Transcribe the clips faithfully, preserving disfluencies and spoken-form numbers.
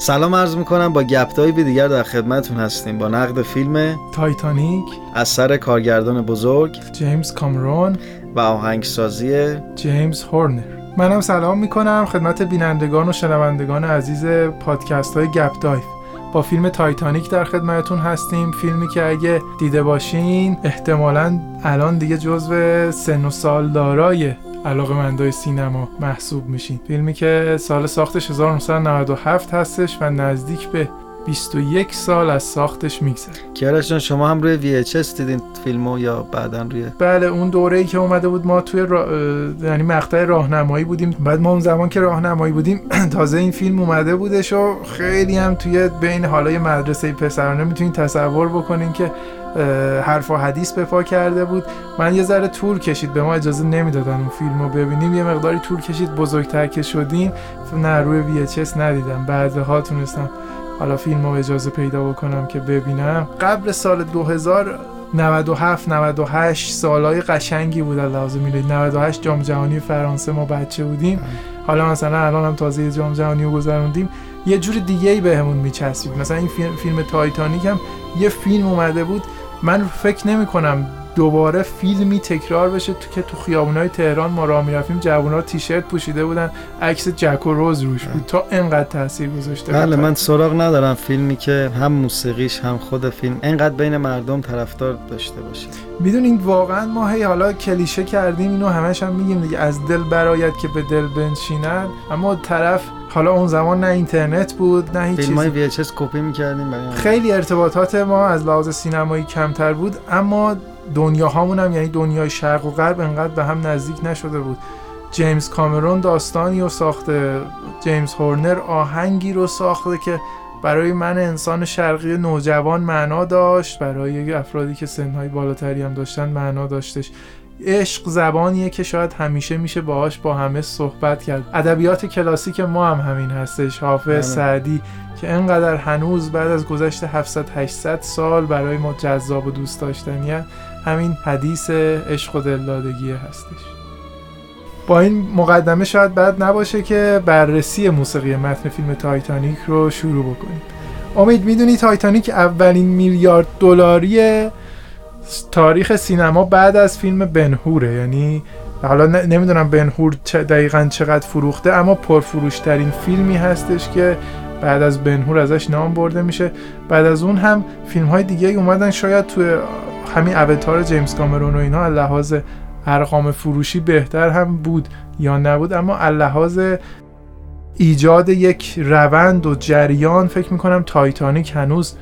سلام عرض میکنم، با گپ دایو دیگر در خدمتتون هستیم با نقد فیلم تایتانیک اثر کارگردان بزرگ جیمز کامرون و آهنگسازی جیمز هورنر. منم سلام میکنم خدمت بینندگان و شنوندگان عزیز پادکست های گپ دایو. با فیلم تایتانیک در خدمتتون هستیم، فیلمی که اگه دیده باشین احتمالاً الان دیگه جزو سن و سال دارای علاقه‌مندای سینما محسوب میشین. فیلمی که سال ساختش هزار و نهصد و نود و هفت هستش و نزدیک به بیست و یک سال از ساختش میگذره. کیارش جان، شما هم روی وی اچ اس دیدین فیلمو یا بعداً روی؟ بله، اون دوره‌ای که اومده بود ما توی را... یعنی مقطع راهنمایی بودیم. بعد ما اون زمان که راهنمایی بودیم تازه این فیلم اومده بودش و خیلی هم توی بین حالای مدرسه پسرانه میتونین تصور بکنین که حرف و حدیث به پا کرده بود. من یه ذره طول کشید، به ما اجازه نمیدادن اون فیلمو ببینیم، یه مقداری طول کشید. بزرگتر که شدیم نه، روی وی اچ اس ندیدم، بعدها تونستم حالا فیلمو اجازه پیدا بکنم که ببینم. قبل سال دو هزار و نود و هفت نود و هشت سالای قشنگی بود لازم میلادی. نود و هشت جام جهانی فرانسه، ما بچه بودیم. حالا مثلا الان هم تازه جام جهانی رو گذروندیم، یه جور دیگه‌ای بهمون میچسبید. مثلا این فیلم, فیلم تایتانیک هم یه فیلم اومده بود، من فکر نمی‌کنم دوباره فیلمی تکرار بشه تو که تو خیابونای تهران ما راه می‌رفتیم، جوونا تیشرت پوشیده بودن، عکس جک و روز روش بود، تا اینقدر تاثیر گذاشته بود. بله، من سراغ ندارم فیلمی که هم موسیقیش هم خود فیلم اینقدر بین مردم طرفدار داشته باشه. میدونید واقعا ما هی حالا کلیشه کردیم اینو، همش هم میگیم دیگه، از دل برایت که به دل بنشینن. اما طرف حالا اون زمان نه اینترنت بود نه هیچ چیز، فیلمای وی اچ اس کپی می‌کردیم، خیلی ارتباطات ما از لحاظ سینمایی کمتر بود. اما دنیا هامون هم، یعنی دنیای شرق و غرب، انقدر به هم نزدیک نشده بود. جیمز کامرون داستانی رو ساخته، جیمز هورنر آهنگی رو ساخته که برای من انسان شرقی نوجوان معنا داشت، برای افرادی که سنهای بالاتری هم داشتن معنا داشتش. عشق زبانیه که شاید همیشه میشه باهاش با همه صحبت کرد. ادبیات کلاسیک ما هم همین هستش، حافظ، سعدی، که انقدر هنوز بعد از گذشت هفتصد هشتصد سال برای ما جذاب و دوست داشتنیه. همین حدیث عشق و دلدادگی هستش. با این مقدمه شاید بد نباشه که بررسی موسیقی متن فیلم تایتانیک رو شروع بکنیم. امید، میدونی تایتانیک اولین میلیارد دلاری تاریخ سینما بعد از فیلم بنهوره. یعنی حالا نمیدونم بنهور دقیقاً چقدر فروخته، اما پرفروشترین فیلمی هستش که بعد از بنهور ازش نام برده میشه. بعد از اون هم فیلم های دیگه اومدن، شاید توی همین اوتار جیمز کامرون و اینا لحاظ ارقام فروشی بهتر هم بود یا نبود، اما لحاظ ایجاد یک روند و جریان فکر میکنم تایتانیک هنوز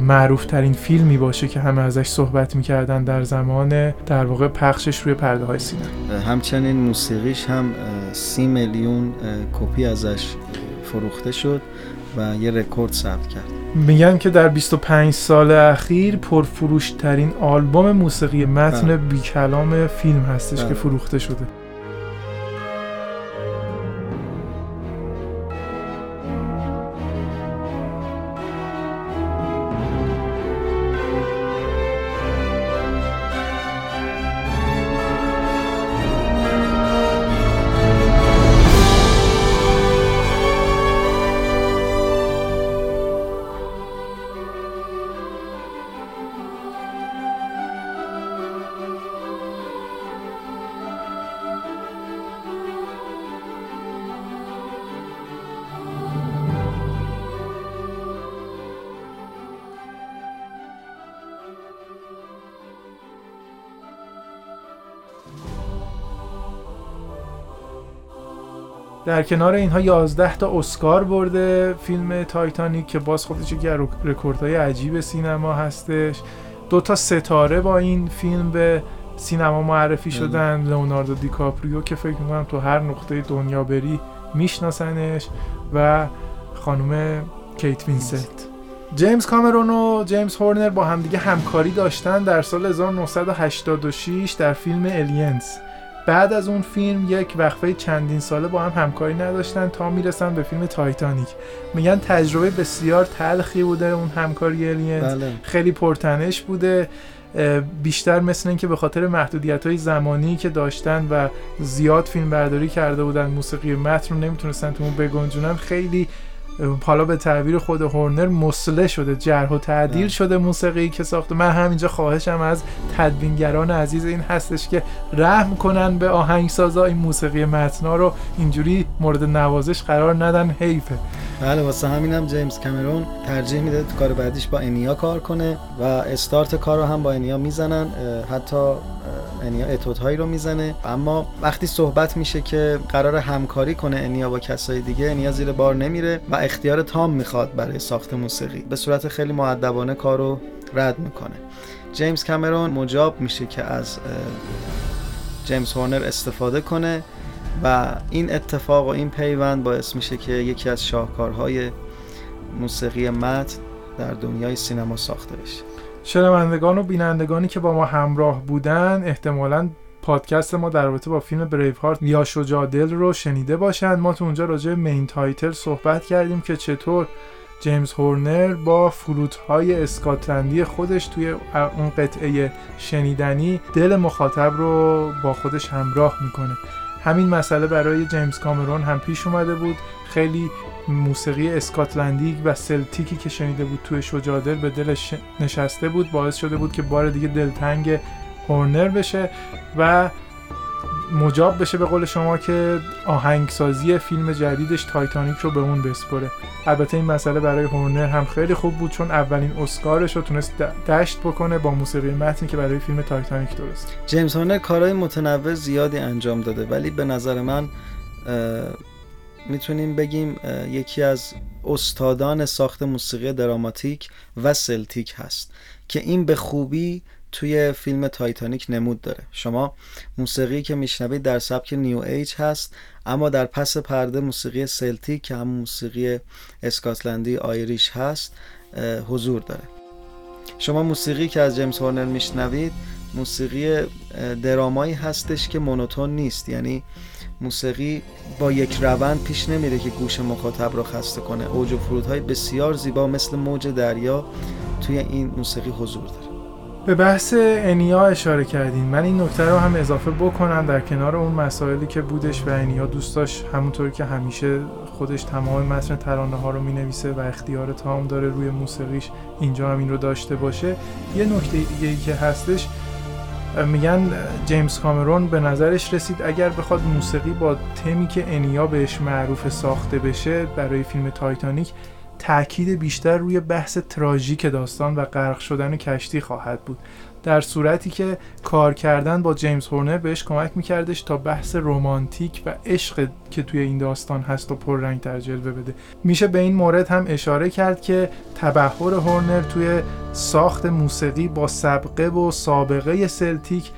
معروف ترین فیلمی باشه که همه ازش صحبت میکردن در زمان در واقع پخشش روی پرده های سینما. همچنین موسیقیش هم سی میلیون کپی ازش فروخته شد و یه رکورد ثبت کرد. میگن که در بیست و پنج سال اخیر پرفروش ترین آلبوم موسیقی متن بی کلام فیلم هستش بره. که فروخته شده. در کنار اینها یازده تا اسکار برده فیلم تایتانیک که باز خودش یک رکوردهای عجیب سینما هستش. دو تا ستاره با این فیلم به سینما معرفی شدن، لئوناردو دیکاپریو که فکر می‌کنم تو هر نقطه دنیا بری میشناسنش، و خانم کیت وینسلت. جیمز کامرون و جیمز هورنر با همدیگه همکاری داشتن در سال هزار و نهصد و هشتاد و شش در فیلم الینز. بعد از اون فیلم یک وقفه چندین ساله با هم همکاری نداشتن تا میرسن به فیلم تایتانیک. میگن تجربه بسیار تلخی بوده اون همکاری الینز، بله. خیلی پرتنش بوده، بیشتر مثل این که به خاطر محدودیت‌های زمانی که داشتن و زیاد فیلم برداری کرده بودن موسیقی متن رو نمیتونستن تو اون بگنجونن، خیلی حالا به تعبیر خود هورنر مسله شده، جرح و تعدیل شده موسیقی که ساخته. من همینجا خواهشم از تدوینگران عزیز این هستش که رحم کنن به آهنگسازا، این موسیقی متنا رو اینجوری مورد نوازش قرار ندن، حیفه. بله، واسه همینم جیمز کامرون ترجیح میده تو کار بعدیش با انیا کار کنه و استارت کار رو هم با انیا میزنن، حتی انیا اتودهایی رو میزنه. اما وقتی صحبت میشه که قرار همکاری کنه انیا با کسای دیگه، انیا زیر بار نمیره و اختیار تام میخواد برای ساخت موسیقی، به صورت خیلی مؤدبانه کار رو رد میکنه. جیمز کامرون مجاب میشه که از جیمز هورنر استفاده کنه و این اتفاق و این پیوند باعث میشه که یکی از شاهکارهای موسیقی متن در دنیای سینما ساخته بشه. شنوندگان و بینندگانی که با ما همراه بودن احتمالاً پادکست ما در رابطه با فیلم بریوهارت یا شجاع دل رو شنیده باشند. ما تو اونجا راجع به مین تایتل صحبت کردیم که چطور جیمز هورنر با فلوت‌های اسکاتلندی خودش توی اون قطعه شنیدنی دل مخاطب رو با خودش همراه میکنه. همین مسئله برای جیمز کامرون هم پیش اومده بود، خیلی موسیقی اسکاتلندی و سلتیکی که شنیده بود توی شجاع دل به دلش نشسته بود، باعث شده بود که بار دیگه دلتنگ هورنر بشه و مجاب بشه به قول شما که آهنگسازی فیلم جدیدش تایتانیک رو به اون بسپره. البته این مسئله برای هورنر هم خیلی خوب بود چون اولین اسکارش رو تونست دشت بکنه با موسیقی متنی که برای فیلم تایتانیک درست. جیمز هورنر کارهای متنوع زیادی انجام داده، ولی به نظر من میتونیم بگیم یکی از استادان ساخت موسیقی دراماتیک و سلتیک هست که این به خوبی توی فیلم تایتانیک نمود داره. شما موسیقی که میشنوید در سبک نیو ایج هست، اما در پس پرده موسیقی سلتیک که هم موسیقی اسکاتلندی آیریش هست حضور داره. شما موسیقی که از جیمز هورنر میشنوید موسیقی درامایی هستش که مونوتون نیست، یعنی موسیقی با یک روند پیش نمیره که گوش مخاطب رو خسته کنه. اوج و فرودهای بسیار زیبا مثل موج دریا توی این موسیقی حضور داره. به بحث انیا اشاره کردین، من این نکته رو هم اضافه بکنم در کنار اون مسائلی که بودش و انیا دوست داشت همونطور که همیشه خودش تمام متن ترانه ها رو می نویسه و اختیار تام داره روی موسیقیش، اینجا هم این رو داشته باشه. یه نکته دیگه ای که هستش، میگن جیمز کامرون به نظرش رسید اگر بخواد موسیقی با تمی که انیا بهش معروف ساخته بشه برای فیلم تایتانیک، تأکید بیشتر روی بحث تراژیک داستان و غرق شدن کشتی خواهد بود، در صورتی که کار کردن با جیمز هورنر بهش کمک میکردش تا بحث رمانتیک و عشق که توی این داستان هست و پررنگ تر جلوه بده. میشه به این مورد هم اشاره کرد که تبحر هورنر توی ساخت موسیقی با سابقه و سابقه سلتیک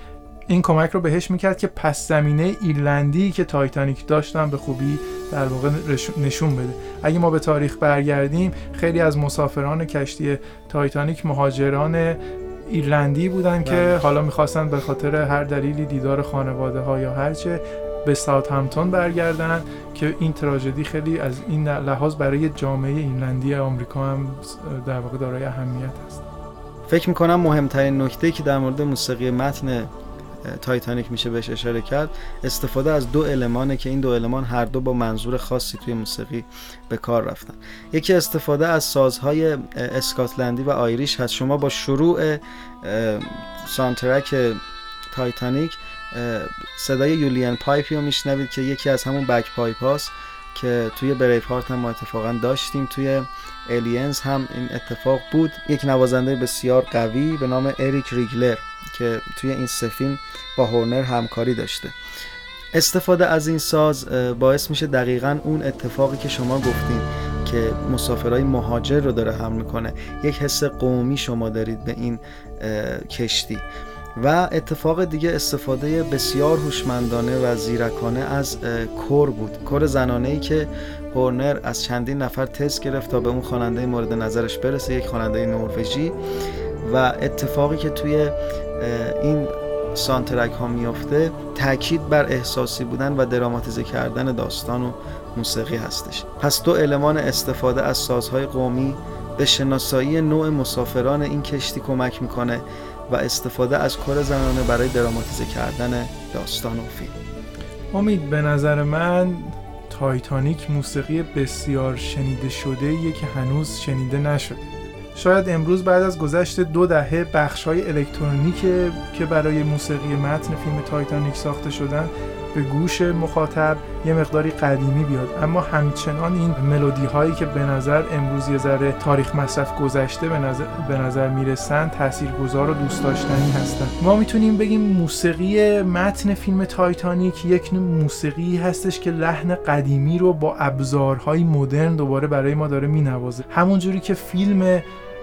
این کمک رو بهش میکرد که پس زمینه ایرلندی که تایتانیک داشتن به خوبی در واقع نشون بده. اگه ما به تاریخ برگردیم، خیلی از مسافران کشتی تایتانیک مهاجران ایرلندی بودن که حالا میخواستن به خاطر هر دلیلی دیدار خانواده ها یا هرچه به ساوثهمپتون برگردن، که این تراژدی خیلی از این لحاظ برای جامعه ایرلندی آمریکا هم در واقع دارای اهمیت است. فکر میکنم مهمترین نکته که در مورد موسیقی متن تایتانیک میشه بهش اشاره کرد استفاده از دو المانه که این دو المان هر دو با منظور خاصی توی موسیقی به کار رفتن. یکی استفاده از سازهای اسکاتلندی و آیریش هست. شما با شروع ساندترک تایتانیک صدای یولیان پایپی رو میشنوید که یکی از همون بک پایپ هاست که توی بریوهارت هم ما اتفاقا داشتیم، توی الینز هم این اتفاق بود. یک نوازنده بسیار قوی به نام اریک ریگلر که توی این سه فیلم با هورنر همکاری داشته. استفاده از این ساز باعث میشه دقیقاً اون اتفاقی که شما گفتین که مسافرای مهاجر رو داره حمل میکنه، یک حس قومی شما دارید به این کشتی. و اتفاق دیگه استفاده بسیار هوشمندانه و زیرکانه از کور بود، کور زنانه‌ای که هورنر از چندین نفر تست گرفت تا به اون خواننده مورد نظرش برسه، یک خواننده نروژی. و اتفاقی که توی این ساندترک ها میفته تاکید بر احساسی بودن و دراماتیزه کردن داستان و موسیقی هستش. پس دو المان استفاده از سازهای قومی به شناسایی نوع مسافران این کشتی کمک میکنه و استفاده از کار زنانه برای دراماتیزه کردن داستان و فیلم. امید، به نظر من تایتانیک موسیقی بسیار شنیده شده‌ایه که هنوز شنیده نشده. شاید امروز بعد از گذشت دو دهه بخش‌های الکترونیکی که برای موسیقی متن فیلم تایتانیک ساخته شدن به گوش مخاطب یه مقداری قدیمی بیاد، اما همچنان این ملودی هایی که به نظر امروز یه ذره تاریخ مصرف گذشته به نظر, به نظر میرسن تاثیرگذار و دوست داشتنی هستن. ما میتونیم بگیم موسیقی متن فیلم تایتانیک یک نوع موسیقی هستش که لحن قدیمی رو با ابزارهای مدرن دوباره برای ما داره مینوازه. همونجوری که فیلم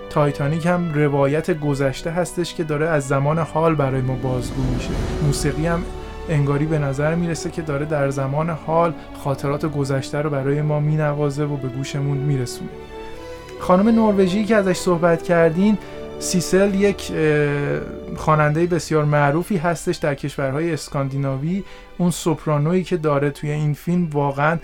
تایتانیک هم روایت گذشته هستش که داره از زمان حال برای ما بازگو میشه، موسیقی هم انگاری به نظر میرسه که داره در زمان حال خاطرات گذشته رو برای ما مینوازه و به گوشمون میرسونه. خانم نروژی که ازش صحبت کردین، سیسل، یک خواننده بسیار معروفی هستش در کشورهای اسکاندیناوی. اون سوپرانویی که داره توی این فیلم واقعاً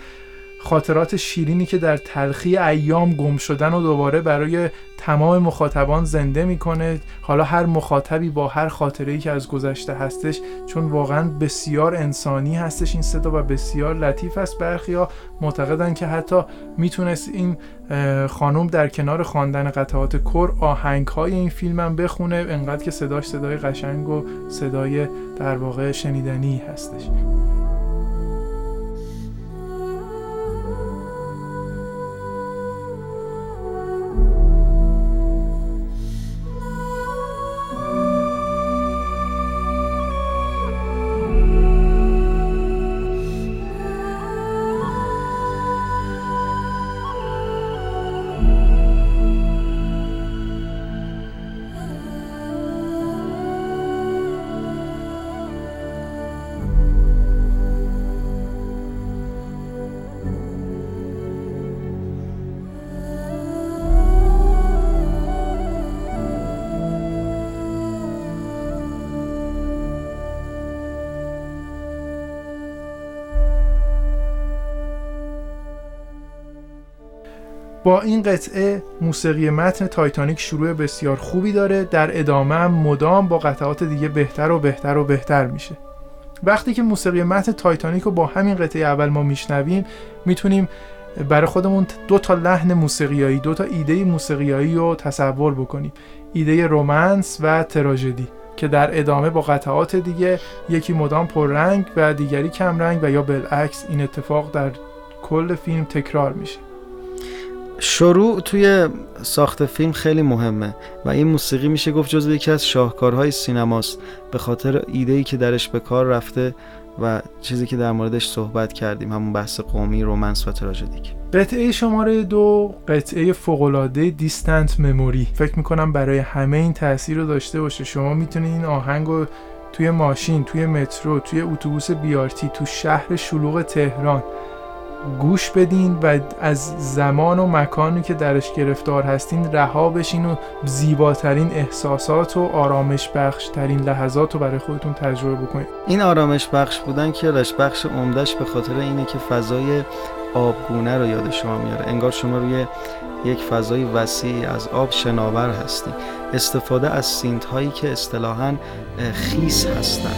خاطرات شیرینی که در تلخی ایام گم شدن و دوباره برای تمام مخاطبان زنده میکنه. حالا هر مخاطبی با هر خاطره‌ای که از گذشته هستش، چون واقعا بسیار انسانی هستش این صدا و بسیار لطیف است. برخی‌ها معتقدن که حتی میتونست این خانم در کنار خواندن قطعات کر آهنگ‌های این فیلم هم بخونه، انقدر که صداش صدای قشنگ و صدای در واقع شنیدنی هستش. با این قطعه موسیقی متن تایتانیک شروع بسیار خوبی داره، در ادامه هم مدام با قطعات دیگه بهتر و بهتر و بهتر میشه. وقتی که موسیقی متن تایتانیک رو با همین قطعه اول ما میشنویم، میتونیم برای خودمون دو تا لحن موسیقیایی، دو تا ایده موسیقیایی رو تصور بکنیم، ایده رومانس و تراژدی، که در ادامه با قطعات دیگه یکی مدام پررنگ و دیگری کم رنگ و یا بالعکس این اتفاق در کل فیلم تکرار میشه. شروع توی ساخت فیلم خیلی مهمه و این موسیقی میشه گفت جزو یکی از شاهکارهای سینماست به خاطر ایده‌ای که درش به کار رفته و چیزی که در موردش صحبت کردیم، همون بحث قومی، رومانس و تراژدیک. قطعه شماره دو، قطعه فوق‌العاده دیستنت مموری، فکر میکنم برای همه این تأثیر رو داشته باشه. شما میتونید این آهنگ رو توی ماشین، توی مترو، توی اتوبوس بی‌آرتی، تو شهر شلوغ تهران گوش بدین و از زمان و مکانی که درش گرفتار هستین رها بشین و زیباترین احساسات و آرامش بخش ترین لحظات رو برای خودتون تجربه بکنید. این آرامش بخش بودن که آرامش بخش عمدش به خاطر اینه که فضای آبگونه رو یاد شما میاره، انگار شما روی یک فضای وسیع از آب شناور هستی. استفاده از سینت‌هایی که اصطلاحاً خیس هستن،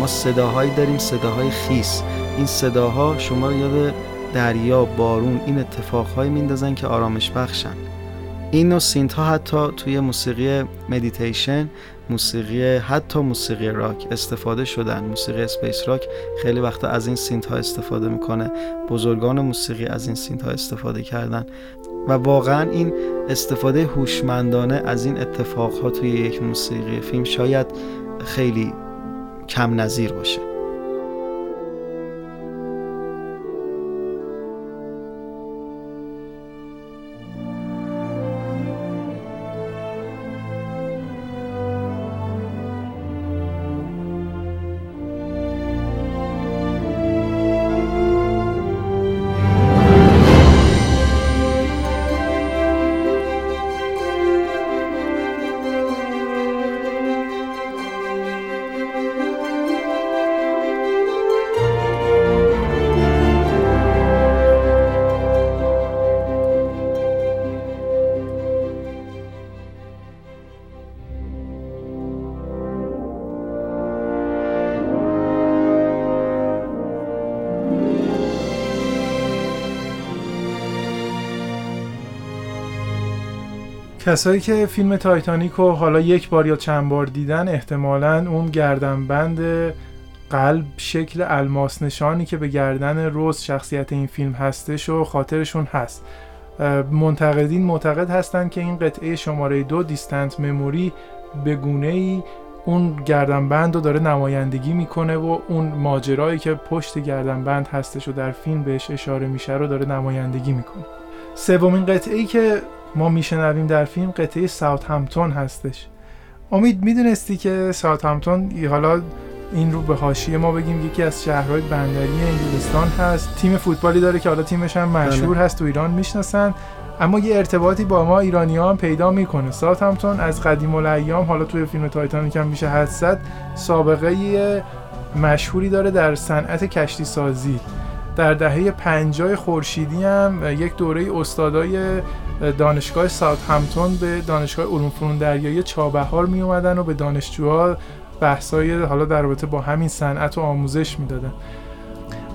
ما صداهایی داریم، صداهای خیس. این صداها شما رو یاد دریا، بارون، این اتفاقهای میندازن که آرامش بخشن. این نوع سینت‌ها حتی توی موسیقی مدیتیشن، موسیقی حتی موسیقی راک استفاده شدن. موسیقی اسپیس راک خیلی وقتا از این سینت‌ها استفاده میکنه، بزرگان موسیقی از این سینت‌ها استفاده کردن و واقعا این استفاده هوشمندانه از این اتفاقها توی یک موسیقی فیلم شاید خیلی کم نظیر باشه. کسایی که فیلم تایتانیک رو حالا یک بار یا چند بار دیدن احتمالاً اون گردنبند قلب شکل الماس نشانی که به گردن روز شخصیت این فیلم هستش و خاطرشون هست. منتقدین معتقد هستند که این قطعه شماره دو دیستنت مموری به گونه‌ای اون گردنبند رو داره نمایندگی میکنه و اون ماجرایی که پشت گردنبند هستش و در فیلم بهش اشاره میشه رو داره نمایندگی میکنه. سومین قطعه‌ای که ما میشنویم در فیلم قطعه ساوتهمپتون هستش. امید میدونستی که ساوتهمپتون، حالا این رو به حاشیه ما بگیم، یکی از شهرهای بندری انگلستان هست. تیم فوتبالی داره که حالا تیمش هم مشهور هست، تو ایران میشناسن، اما یه ارتباطی با ما ایرانی‌ها هم پیدا میکنه. ساوتهمپتون از قدیم الایام، حالا توی فیلم تایتانیک هم میشه حدس زد، سابقه مشهوری داره در صنعت کشتی سازی. در دهه پنجاه خورشیدی هم یک دوره استادای دانشگاه ساوتهمپتون به دانشگاه علوم فنون دریایی چابهار می اومدن و به دانشجوها بحثای حالا در رابطه با همین صنعت و آموزش میدادن.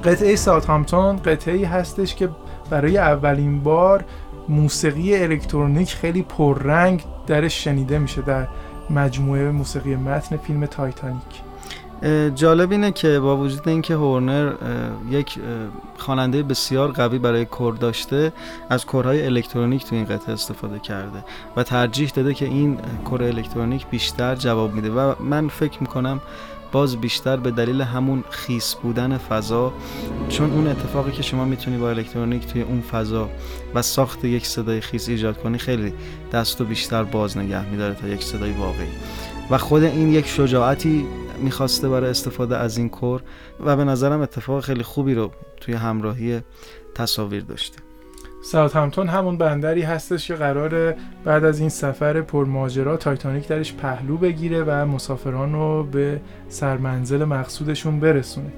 قطعه ساوتهمپتون قطعه‌ای هستش که برای اولین بار موسیقی الکترونیک خیلی پررنگ درش شنیده میشه در مجموعه موسیقی متن فیلم تایتانیک. جالب اینه که با وجود اینکه هورنر یک خواننده بسیار قوی برای کور داشته، از کورهای الکترونیک تو این قطعه استفاده کرده و ترجیح داده که این کور الکترونیک بیشتر جواب میده و من فکر میکنم باز بیشتر به دلیل همون خیس بودن فضا، چون اون اتفاقی که شما میتونی با الکترونیک توی اون فضا و ساخت یک صدای خیس ایجاد کنی خیلی دستو بیشتر باز نگه میداره تا یک صدای واقعی و خود این یک شجاعتی میخواسته برای استفاده از این کور و به نظرم اتفاق خیلی خوبی رو توی همراهی تصاویر داشته. ساوتهمپتون همون بندری هستش که قراره بعد از این سفر پرماجرا تایتانیک درش پهلو بگیره و مسافران رو به سرمنزل مقصودشون برسونه.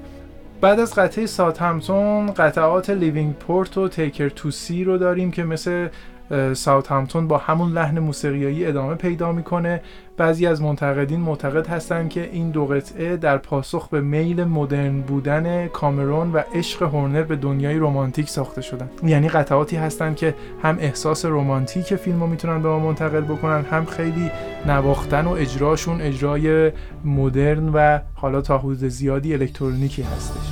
بعد از قطعه ساوتهمپتون قطعات لیوینگ پورت و تیکر تو سی رو داریم که مثل ساوتهمپتون با همون لحن موسیقیایی ادامه پیدا میکنه. بعضی از منتقدین معتقد هستند که این دو قطعه در پاسخ به میل مدرن بودن کامرون و عشق هورنر به دنیای رمانتیک ساخته شدن، یعنی قطعاتی هستند که هم احساس رمانتیک فیلمو میتونن به ما منتقل بکنن، هم خیلی نواختن و اجراشون اجرای مدرن و حالا تا حدود زیادی الکترونیکی هستش.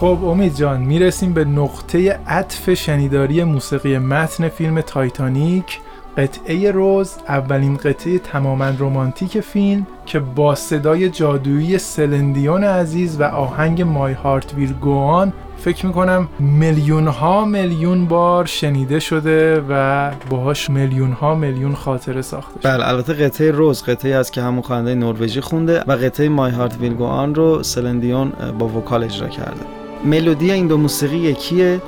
خب امید جان، میرسیم به نقطه عطف شنیداری موسیقی متن فیلم تایتانیک، قطعه روز، اولین قطعه تماماً رمانتیک فیلم که با صدای جادویی سلین دیون عزیز و آهنگ My Heart Will Go On فکر میکنم میلیون ها میلیون بار شنیده شده و باهاش میلیون ها میلیون خاطره ساخته شده. بله، البته قطعه روز قطعه است که همون خواننده نروژی خونده و قطعه My Heart Will Go On رو سلین دیون با وکال اجرا کرده. ملودی این دو موسیقی یکیه،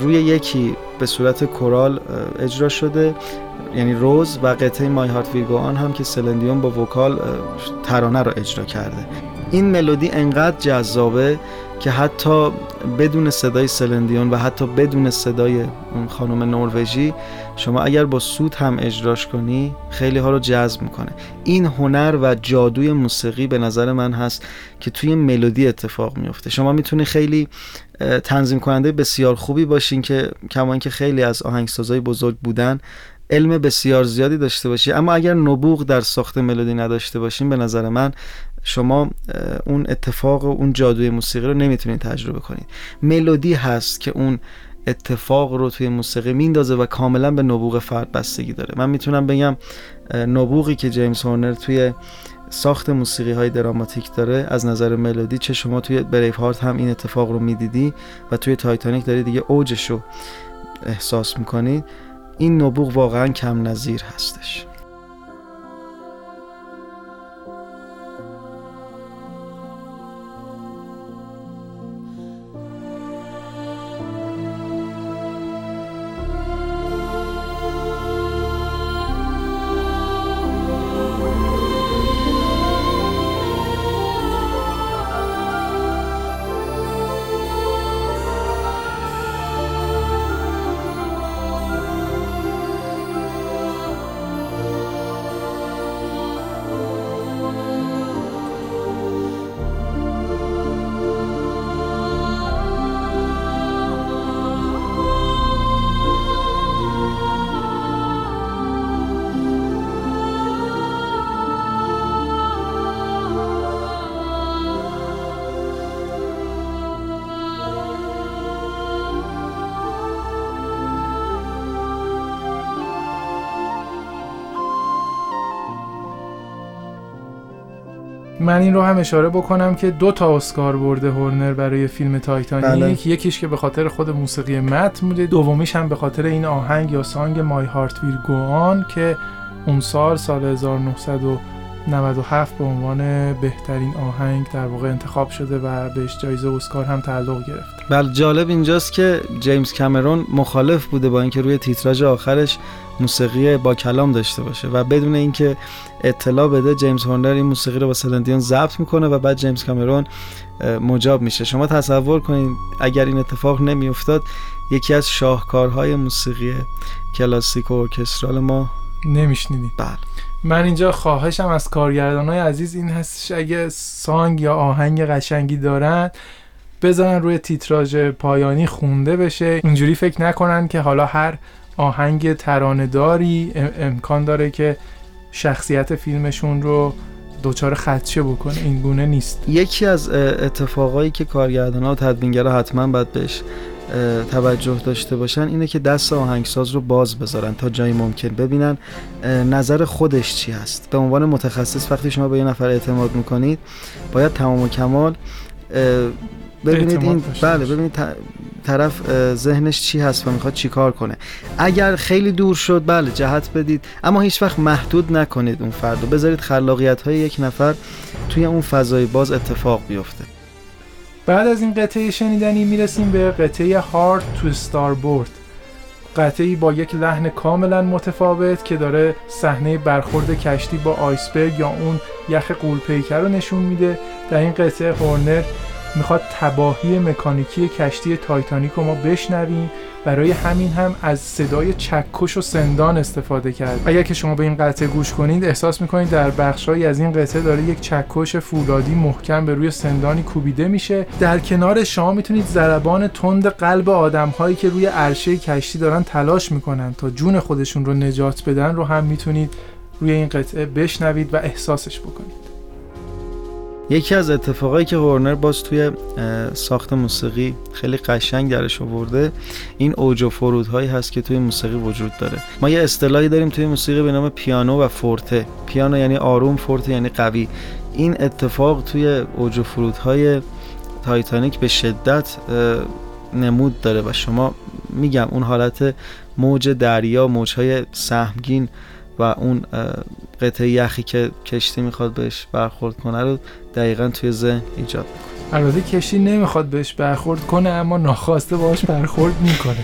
روی یکی به صورت کورال اجرا شده، یعنی روز، و قطعه My Heart Will Go On هم که سلین دیون با وکال ترانه رو اجرا کرده. این ملودی انقدر جذابه که حتی بدون صدای سلین دیون و حتی بدون صدای خانم نروژی شما اگر با سوت هم اجراش کنی خیلی ها رو جذب میکنه. این هنر و جادوی موسیقی به نظر من هست که توی ملودی اتفاق میفته. شما میتونی خیلی تنظیم کننده بسیار خوبی باشین که کما اینکه خیلی از آهنگسازای بزرگ بودن، علم بسیار زیادی داشته باشی، اما اگر نبوغ در ساخت ملودی نداشته باشین به نظر من شما اون اتفاق و اون جادوی موسیقی رو نمیتونید تجربه کنید. ملودی هست که اون اتفاق رو توی موسیقی میندازه و کاملا به نبوغ فرد بستگی داره. من میتونم بگم نبوغی که جیمز هورنر توی ساخت موسیقی های دراماتیک داره از نظر ملودی، چه شما توی بریف هارت هم این اتفاق رو میدیدی و توی تایتانیک داری دیگه اوجش رو احساس میکنید. این نبوغ واقعا کم نظیر هستش. من این رو هم اشاره بکنم که دو تا اسکار برده هورنر برای فیلم تایتانیک. بله. یکیش که به خاطر خود موسیقی متن بوده، دومیش هم به خاطر این آهنگ یا سانگ My Heart Will Go On که اون سال سال هزار و نهصد و نود و هفت به عنوان بهترین آهنگ در واقع انتخاب شده و بهش جایزه اسکار هم تعلق گرفت. بله، جالب اینجاست که جیمز کامرون مخالف بوده با اینکه روی تیتراژ آخرش موسیقی با کلام داشته باشه و بدون اینکه اطلاع بده جیمز هورنر این موسیقی رو با سلین دیون ضبط میکنه و بعد جیمز کامرون مجاب میشه. شما تصور کنید اگر این اتفاق نمیافتاد یکی از شاهکارهای موسیقی کلاسیک و ارکسترال ما نمیشنیدیم. بله. من اینجا خواهشم از کارگردانای عزیز این هستش اگه سانگ یا آهنگ قشنگی دارن بذارن روی تیتراژ پایانی خونده بشه، اینجوری فکر نکنن که حالا هر آهنگ ترانه‌داری ام- امکان داره که شخصیت فیلمشون رو دوچار خدشه بکنه. این گونه نیست. یکی از اتفاقایی که کارگردان‌ها و تدوینگرها حتما باید بهش توجه داشته باشن اینه که دست آهنگساز رو باز بذارن تا جایی ممکن، ببینن نظر خودش چی هست. به عنوان متخصص وقتی شما به یه نفر اعتماد میکنید باید تمام و کمال ببینید این بله ببینید ت... طرف ذهنش چی هست و میخواد چی کار کنه. اگر خیلی دور شد بله جهت بدید، اما هیچ وقت محدود نکنید اون فرد رو. بذارید خلاقیت های یک نفر توی اون فضای باز اتفاق بیفته. بعد از این قطعه شنیدنی میرسیم به قطعه هارد تو ستاربورد، قطعه‌ای با یک لحن کاملا متفاوت که داره صحنه برخورد کشتی با آیسبرگ یا اون یخ غول‌پیکر رو نشون میده. در این قطعه هورنر میخواد تباهی مکانیکی کشتی تایتانیک رو ما بشنویم، برای همین هم از صدای چکش و سندان استفاده کرد. اگر که شما به این قطعه گوش کنید احساس میکنید در بخشایی از این قطعه داره یک چکش فولادی محکم به روی سندانی کوبیده میشه. در کنار شما میتونید ضربان تند قلب آدمهایی که روی عرشه کشتی دارن تلاش میکنن تا جون خودشون رو نجات بدن رو هم میتونید روی این قطعه بشنوید و احساسش بکنید. یکی از اتفاقایی که هورنر باز توی ساخت موسیقی خیلی قشنگ درش آورده این اوج و فرودهایی هست که توی موسیقی وجود داره. ما یه اصطلاحی داریم توی موسیقی به نام پیانو و فورته. پیانو یعنی آروم، فورته یعنی قوی. این اتفاق توی اوج و فرودهای تایتانیک به شدت نمود داره و شما میگم اون حالت موج دریا، موجهای سهمگین و اون قطعه یخی که کشتی میخواد بهش برخورد کنه رو دقیقاً توی ذهن ایجاد میکنه. البته کشتی نمیخواد بهش برخورد کنه اما ناخواسته باهاش برخورد میکنه.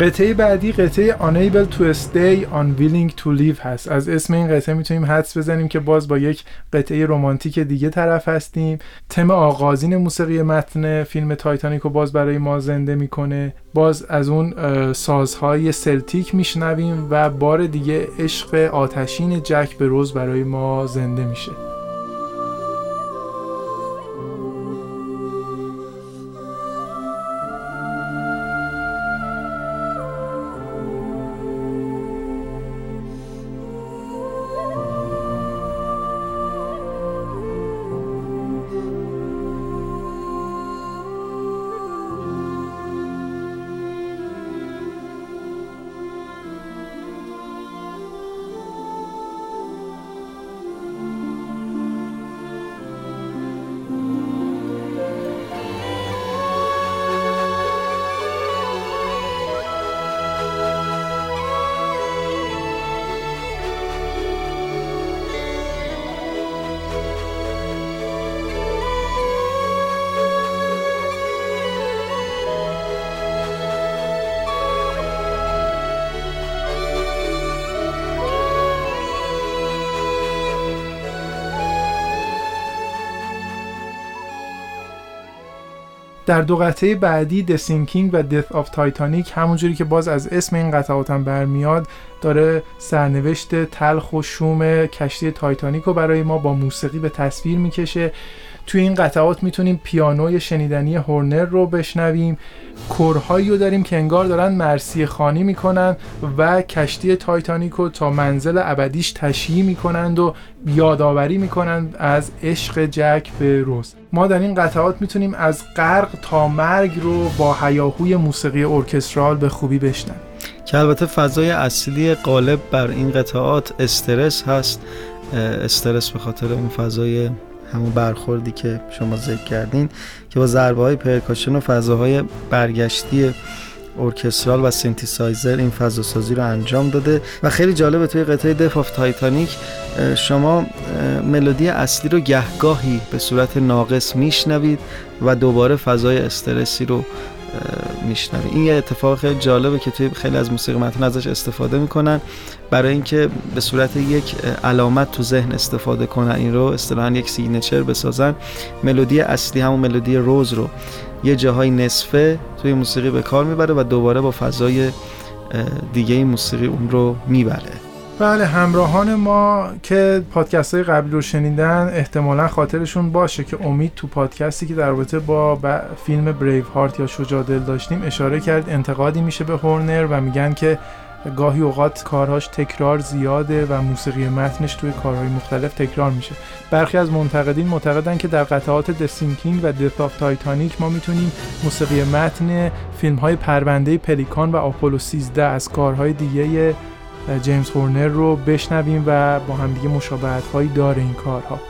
قطعه بعدی قطعه Unable to Stay Unwilling to Live هست. از اسم این قطعه میتونیم حدس بزنیم که باز با یک قطعه رمانتیک دیگه طرف هستیم. تم آغازین موسیقی متن فیلم تایتانیک رو باز برای ما زنده میکنه. باز از اون سازهای سلتیک میشنویم و بار دیگه عشق آتشین جک به روز برای ما زنده میشه. در دو قطعه بعدی The Sinking و Death of Titanic همونجوری که باز از اسم این قطعاتم برمیاد داره سرنوشت تلخ و شوم کشتی تایتانیک رو برای ما با موسیقی به تصویر میکشه. توی این قطعات میتونیم پیانوی شنیدنی هورنر رو بشنویم، کورهایی رو داریم که انگار دارن مرثیه خوانی میکنن و کشتی تایتانیک رو تا منزل ابدیش تشییع میکنند و یادآوری میکنند از عشق جک به روز. ما در این قطعات میتونیم از غرق تا مرگ رو با هیاهوی موسیقی ارکسترال به خوبی بشنویم که البته فضای اصلی غالب بر این قطعات استرس هست. استرس به خاطر اون فضای همون برخوردی که شما ذکر کردین که با ضربه های پرکاشن و فضاهای برگشتی ارکسترال و سینتیسایزر این فضا سازی رو انجام داده. و خیلی جالبه توی قطعه دف آف تایتانیک شما ملودی اصلی رو گهگاهی به صورت ناقص میشنوید و دوباره فضای استرسی رو میشنوی. این یه اتفاق خیلی جالبه که توی خیلی از موسیقی متن ازش استفاده میکنن برای اینکه به صورت یک علامت تو ذهن استفاده کنن، این رو اصطلاحاً یک سیگنچر بسازن. ملودی اصلی همون ملودی روز رو یه جاهای نصفه توی موسیقی به کار میبره و دوباره با فضای دیگه موسیقی اون رو میبره. بله، همراهان ما که پادکست های قبلی رو شنیدن احتمالا خاطرشون باشه که امید تو پادکستی که در رابطه با, با فیلم بریو هارت یا شجاع دل داشتیم اشاره کرد انتقادی میشه به هورنر و میگن که گاهی اوقات کارهاش تکرار زیاده و موسیقی متنش توی کارهای مختلف تکرار میشه. برخی از منتقدین معتقدن که در قطعات The Sinking و Death of Titanic ما میتونیم موسیقی متن فیلم‌های پرونده پلیکان و آپولو سیزده از کارهای دیگه جیمز هورنر رو بشنویم و با هم دیگه مشابهت‌هایی داره این کارها.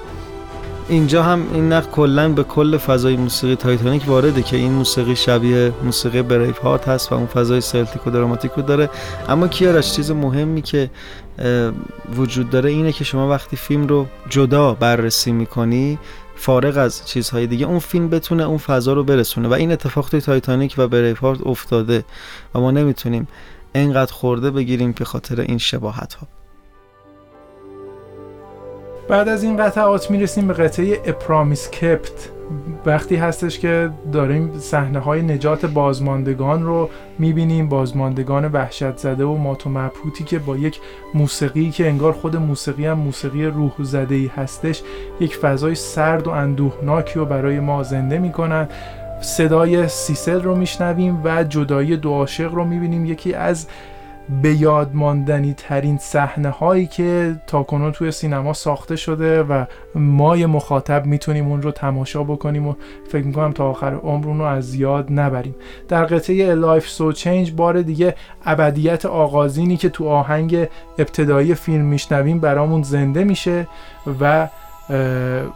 اینجا هم این نقد کلاً به کل فضای موسیقی تایتانیک وارده که این موسیقی شبیه موسیقی بریو هارت هست و اون فضای سلتیکو دراماتیک رو داره. اما کیارش چیز مهمی که وجود داره اینه که شما وقتی فیلم رو جدا بررسی می‌کنی فارغ از چیزهای دیگه اون فیلم بتونه اون فضا رو برسونه و این اتفاق توی تایتانیک و بریو هارت افتاده و ما نمیتونیم اینقدر خورده بگیریم به خاطر این شباهت ها. بعد از این قطعات میرسیم به قطعه A Promise Kept. وقتی هستش که داریم صحنه های نجات بازماندگان رو میبینیم، بازماندگان وحشت زده و مات و مبهوتی که با یک موسیقی که انگار خود موسیقی هم موسیقی روح زده‌ای هستش یک فضای سرد و اندوهناکی رو برای ما زنده میکنن. صدای سیسل رو میشنویم و جدایی دو عاشق رو میبینیم، یکی از به یاد ماندنی ترین صحنه هایی که تاکنون توی سینما ساخته شده و ما یه مخاطب میتونیم اون رو تماشا بکنیم و فکر میکنم تا آخر عمر اون رو از یاد نبریم. در قطعه لایف سو چینج بار دیگه ابدیت آغازینی که تو آهنگ ابتدایی فیلم میشنویم برامون زنده میشه و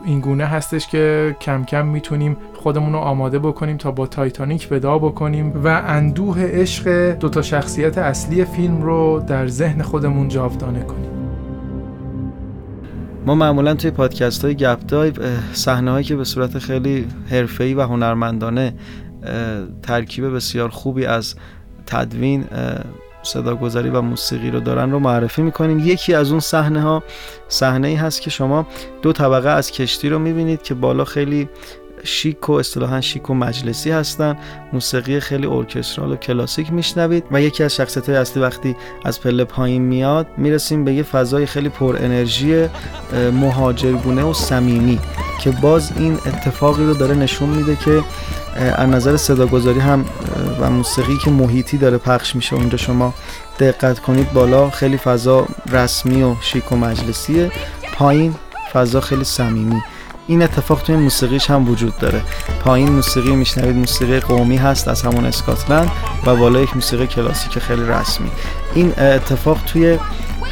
این گونه هستش که کم کم میتونیم خودمون رو آماده بکنیم تا با تایتانیک ودا بکنیم و اندوه عشق دوتا شخصیت اصلی فیلم رو در ذهن خودمون جاودانه کنیم. ما معمولا توی پادکست های گپ دایو صحنه هایی که به صورت خیلی حرفه‌ای و هنرمندانه ترکیب بسیار خوبی از تدوین، صداگذاری و موسیقی رو دارن رو معرفی میکنیم. یکی از اون صحنه ها صحنه ای هست که شما دو طبقه از کشتی رو میبینید که بالا خیلی شیک و اصطلاحاً شیک و مجلسی هستن، موسیقی خیلی ارکسترال و کلاسیک میشنوید و یکی از شخصیت‌های اصلی وقتی از پله پایین میاد میرسیم به یه فضای خیلی پر انرژی مهاجرگونه و صمیمی که باز این اتفاقی رو داره نشون میده که از نظر صداگذاری هم و موسیقی که محیطی داره پخش میشه. اونجا شما دقت کنید بالا خیلی فضا رسمی و شیک و مجلسیه، پایین فضا خیلی صمیمی. این اتفاق توی موسیقیش هم وجود داره. پایین موسیقی میشنوید موسیقی قومی هست از همون اسکاتلند و بالا یک موسیقی کلاسیک خیلی رسمی. این اتفاق توی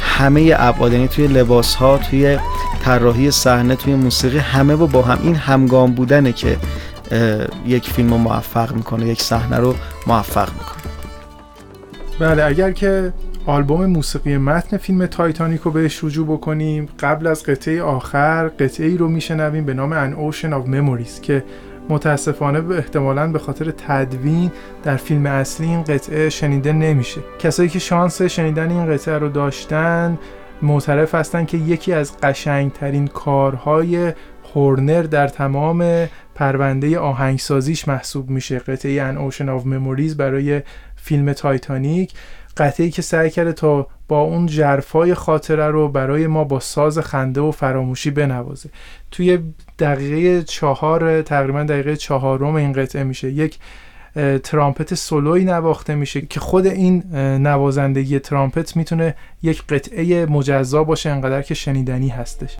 همه ابعاد، یعنی توی لباس‌ها، توی طراحی صحنه، توی موسیقی، همه با با هم این همگام بودنه که یک فیلم رو موفق میکنه، یک صحنه رو موفق میکنه. بله، اگر که آلبوم موسیقی متن فیلم تایتانیک رو بهش رجوع بکنیم قبل از قطعه آخر قطعه‌ای رو میشنویم به نام An Ocean of Memories که متاسفانه به احتمالاً به خاطر تدوین در فیلم اصلی این قطعه شنیده نمیشه. کسایی که شانس شنیدن این قطعه رو داشتن معترف هستن که یکی از قشنگترین کارهای هورنر در تمام پرونده آهنگسازیش محسوب میشه، قطعه An Ocean of Memories برای فیلم تایتانیک، قطعه‌ای که سعی کرده تا با اون ژرفای خاطره رو برای ما با ساز خنده و فراموشی بنوازه. توی دقیقه چهار، تقریبا دقیقه چهارم این قطعه میشه یک ترامپت سولوی نواخته میشه که خود این نوازندگی ترامپت میتونه یک قطعه مجزا باشه انقدر که شنیدنی هستش.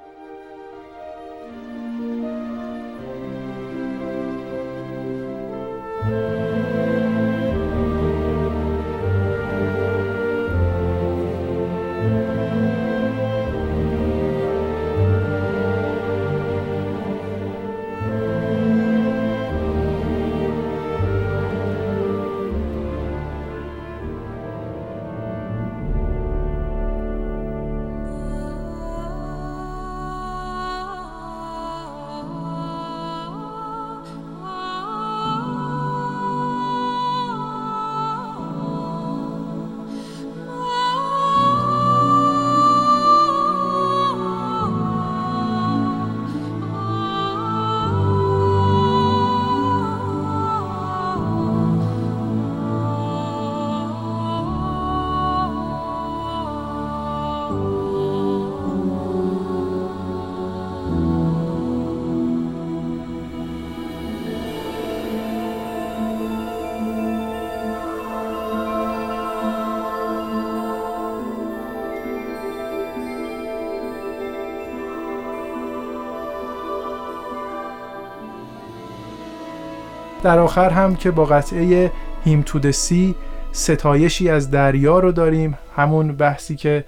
در آخر هم که با قطعه هیم تو د سی ستایشی از دریا رو داریم، همون بحثی که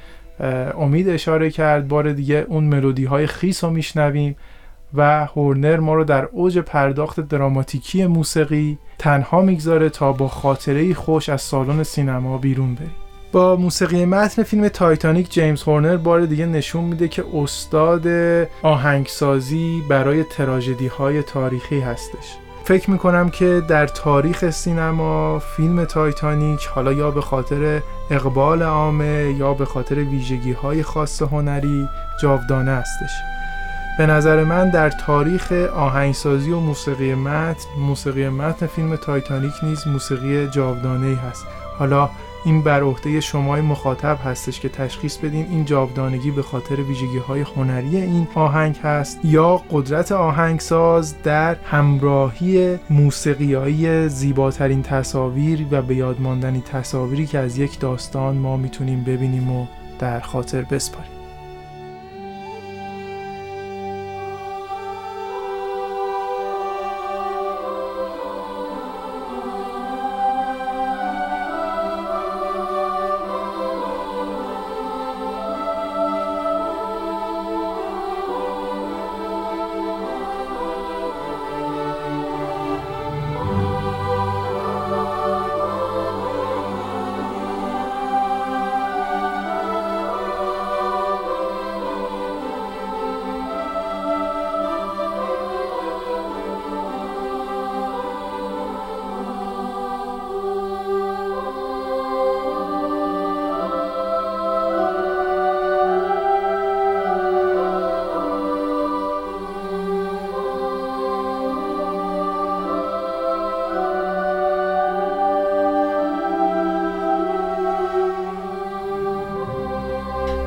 امید اشاره کرد، بار دیگه اون ملودی های خیس رو میشنویم و هورنر ما رو در اوج پرداخت دراماتیکی موسیقی تنها میگذاره تا با خاطره‌ای خوش از سالن سینما بیرون بریم. با موسیقی متن فیلم تایتانیک جیمز هورنر بار دیگه نشون میده که استاد آهنگسازی برای تراژدی های تاریخی هستش. فکر میکنم که در تاریخ سینما فیلم تایتانیک، حالا یا به خاطر اقبال عامه یا به خاطر ویژگی‌های خاص هنری، جاودانه هستش. به نظر من در تاریخ آهنگسازی و موسیقی متن، موسیقی متن فیلم تایتانیک نیز موسیقی جاودانه‌ای هست. حالا این بر عهده شمای مخاطب هستش که تشخیص بدین این جاودانگی به خاطر ویژگی‌های هنری این آهنگ هست یا قدرت آهنگساز در همراهی موسیقیایی زیباترین تصاویر و به یاد ماندنی تصاویری که از یک داستان ما میتونیم ببینیم و در خاطر بسپاریم.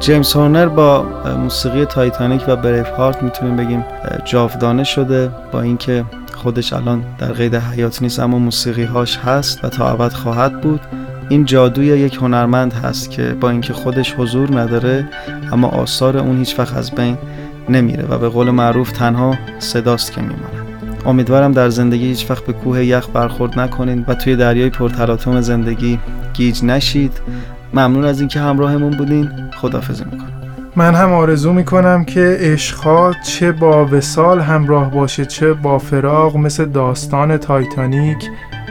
جیمز هورنر با موسیقی تایتانیک و بریف هارت میتونیم بگیم جاودانه شده، با اینکه خودش الان در قید حیات نیست اما موسیقی هاش هست و تا ابد خواهد بود. این جادوی یک هنرمند هست که با اینکه خودش حضور نداره اما آثار اون هیچ وقت از بین نمیره و به قول معروف تنها صداست که میمونه. امیدوارم در زندگی هیچ وقت به کوه یخ برخورد نکنین و توی دریای پرتلاطم زندگی گیج نشید. ممنون از اینکه همراهمون بودین. خداحافظی میکنم. من هم آرزو میکنم که عشق‌ها چه با وصال همراه باشه چه با فراق، مثل داستان تایتانیک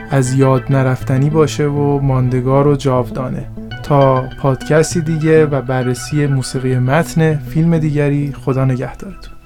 از یاد نرفتنی باشه و ماندگار و جاودانه. تا پادکستی دیگه و بررسی موسیقی متن فیلم دیگری، خدا نگهدارتون.